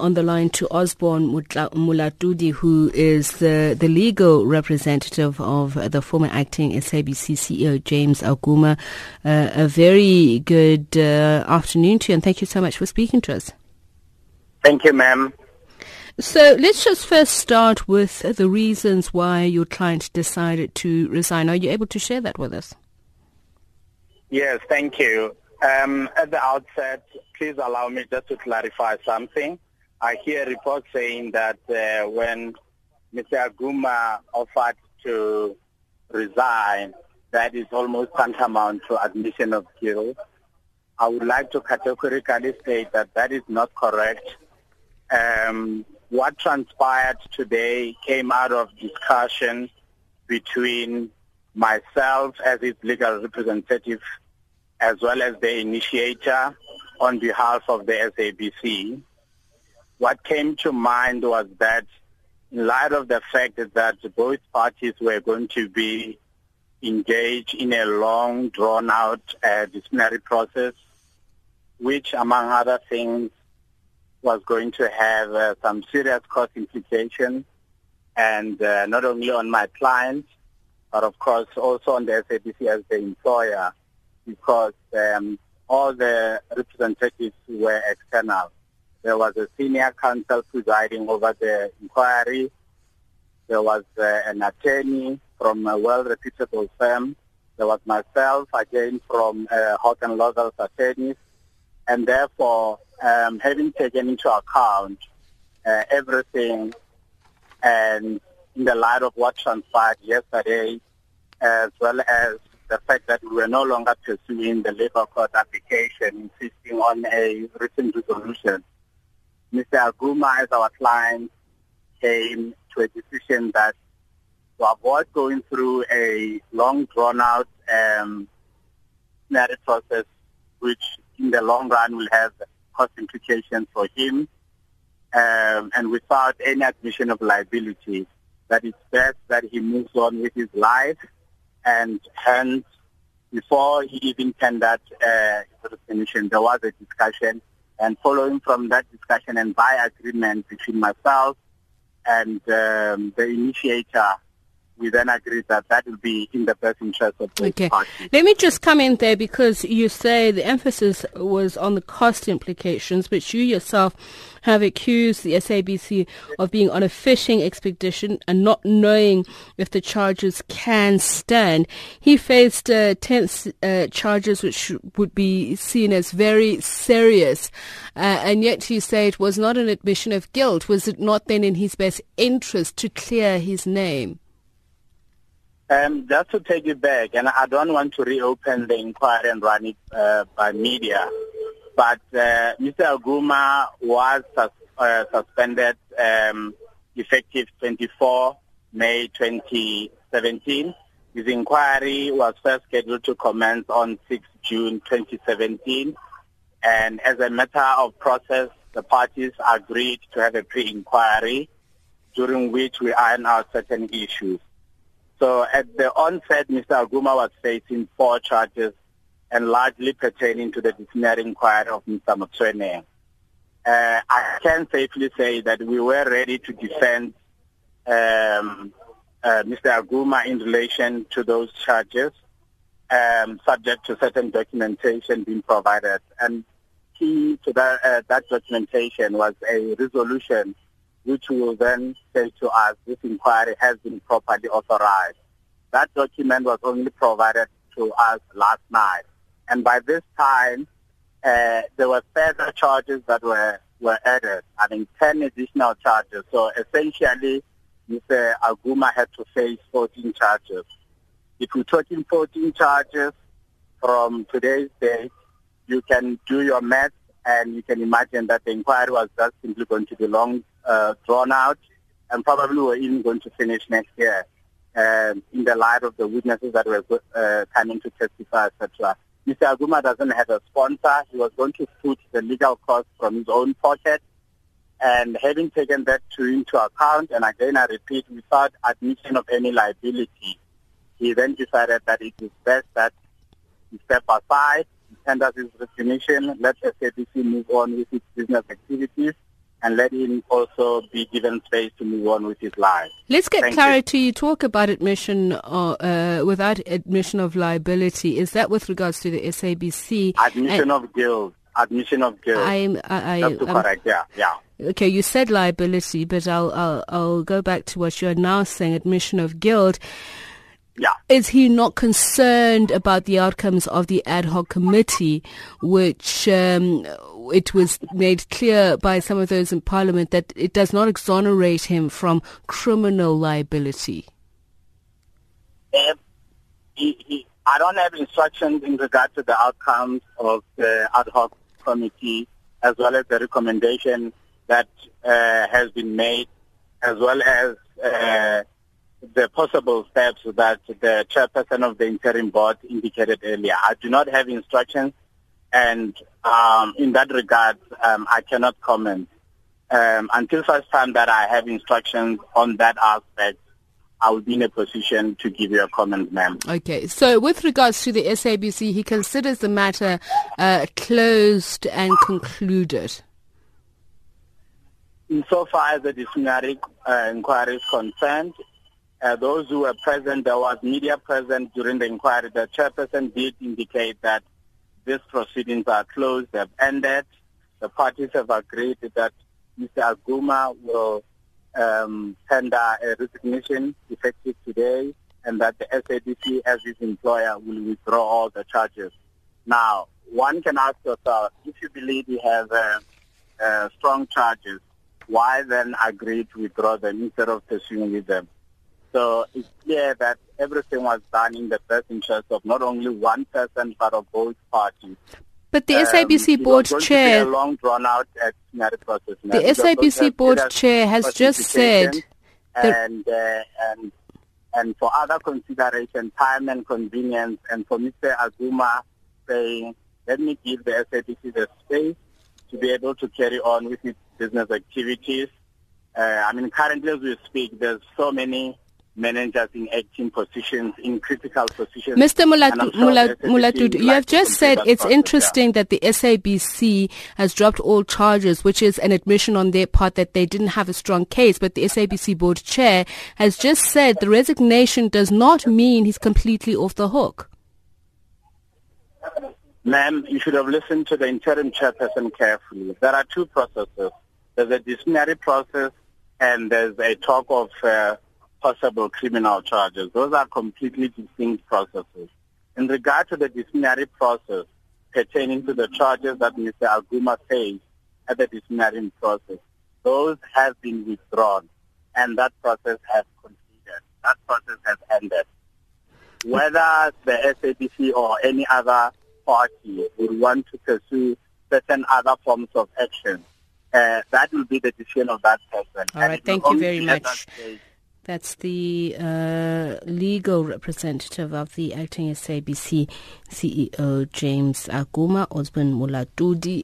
on the line to Osborne Mulatudi, who is the legal representative of the former acting SABC CEO, James Alguma. A very good afternoon to you, and thank you so much for speaking to us. Thank you, ma'am. So let's just first start with the reasons why your client decided to resign. Are you able to share that with us? Yes, thank you. At the outset, please allow me just to clarify something. I hear reports saying that when Mr. Alguma offered to resign, that is almost tantamount to admission of guilt. I would like to categorically state that that is not correct. What transpired today came out of discussion between myself as its legal representative as well as the initiator on behalf of the SABC. What came to mind was that in light of the fact that both parties were going to be engaged in a long, drawn-out disciplinary process, which, among other things, was going to have some serious cost implications, and not only on my client, but, of course, also on the SABC as the employer, because all the representatives were external. There was a senior counsel presiding over the inquiry. There was an attorney from a well-reputable firm. There was myself, again, from Houghton Lovels attorneys. And therefore, having taken into account everything and in the light of what transpired yesterday, as well as the fact that we were no longer pursuing the Labour Court application, insisting on a written resolution, Mr. Alguma, as our client, came to a decision that to avoid going through a long, drawn-out disciplinary process, which in the long run will have cost implications for him, and without any admission of liability, that it's best that he moves on with his life, and hence, before he even tendered his resignation, there was a discussion. And following from that discussion and by agreement between myself and the initiator, we then agreed that that will be in the best interest of both parties. Let me just come in there, because you say the emphasis was on the cost implications, but you yourself have accused the SABC of being on a fishing expedition and not knowing if the charges can stand. He faced 10 charges which would be seen as very serious, and yet you say it was not an admission of guilt. Was it not then in his best interest to clear his name? Just to take it back, and I don't want to reopen the inquiry and run it by media, but Mr. Alguma was suspended effective 24 May 2017. His inquiry was first scheduled to commence on 6 June 2017, and as a matter of process, the parties agreed to have a pre-inquiry during which we iron out certain issues. So at the onset, Mr. Alguma was facing 4 charges and largely pertaining to the disciplinary inquiry of Mr. Motswene. I can safely say that we were ready to defend Mr. Alguma in relation to those charges, subject to certain documentation being provided. And key to that documentation was a resolution which will then say to us, this inquiry has been properly authorized. That document was only provided to us last night. And by this time, there were further charges that were added. I mean, 10 additional charges. So essentially, Mr. Alguma had to face 14 charges. If we're talking 14 charges from today's date, you can do your math and you can imagine that the inquiry was just simply going to be long, drawn out, and probably we're even going to finish next year in the light of the witnesses that were coming to testify, etc. Mr. Alguma doesn't have a sponsor. He was going to foot the legal costs from his own pocket, and having taken that into account, and again I repeat, without admission of any liability, he then decided that it is best that he step aside, tender his resignation, let the SABC move on with its business activities, and let him also be given space to move on with his life. Let's get clarity. You talk about admission without admission of liability. Is that with regards to the SABC? Admission of guilt. That's correct. Okay, you said liability, but I'll go back to what you're now saying, admission of guilt. Yeah. Is he not concerned about the outcomes of the ad hoc committee, which it was made clear by some of those in Parliament that it does not exonerate him from criminal liability? I don't have instructions in regard to the outcomes of the ad hoc committee, as well as the recommendation that has been made, as well as the possible steps that the chairperson of the interim board indicated earlier. I do not have instructions, and in that regard, I cannot comment. Until first time that I have instructions on that aspect, I will be in a position to give you a comment, ma'am. Okay. So with regards to the SABC, he considers the matter closed and concluded. Insofar as the disciplinary inquiry is concerned, those who were present, there was media present during the inquiry. The chairperson did indicate that these proceedings are closed, they have ended. The parties have agreed that Mr. Alguma will tender a resignation effective today, and that the SABC, as his employer, will withdraw all the charges. Now, one can ask yourself, if you believe you have strong charges, why then agree to withdraw them instead of pursuing with them? So it's clear that everything was done in the best interest of not only one person, but of both parties. But the SABC board chair... has just said... And for other consideration, time and convenience, and for Mr. Alguma saying, let me give the SABC the space to be able to carry on with its business activities. Currently as we speak, there's so many managers in acting positions, in critical positions. Mr. Mulaudzi, you have just said it's interesting that the SABC has dropped all charges, which is an admission on their part that they didn't have a strong case, but the SABC board chair has just said the resignation does not mean he's completely off the hook. Ma'am, you should have listened to the interim chairperson carefully. There are two processes. There's a disciplinary process and there's a talk of possible criminal charges. Those are completely distinct processes. In regard to the disciplinary process pertaining to the charges that Mr. Alguma faced at the disciplinary process, those have been withdrawn and that process has concluded. That process has ended. Whether the SABC or any other party would want to pursue certain other forms of action, that will be the decision of that person. All right, thank you very much. That's the legal representative of the acting SABC CEO, James Alguma, Osborne Mulatudi.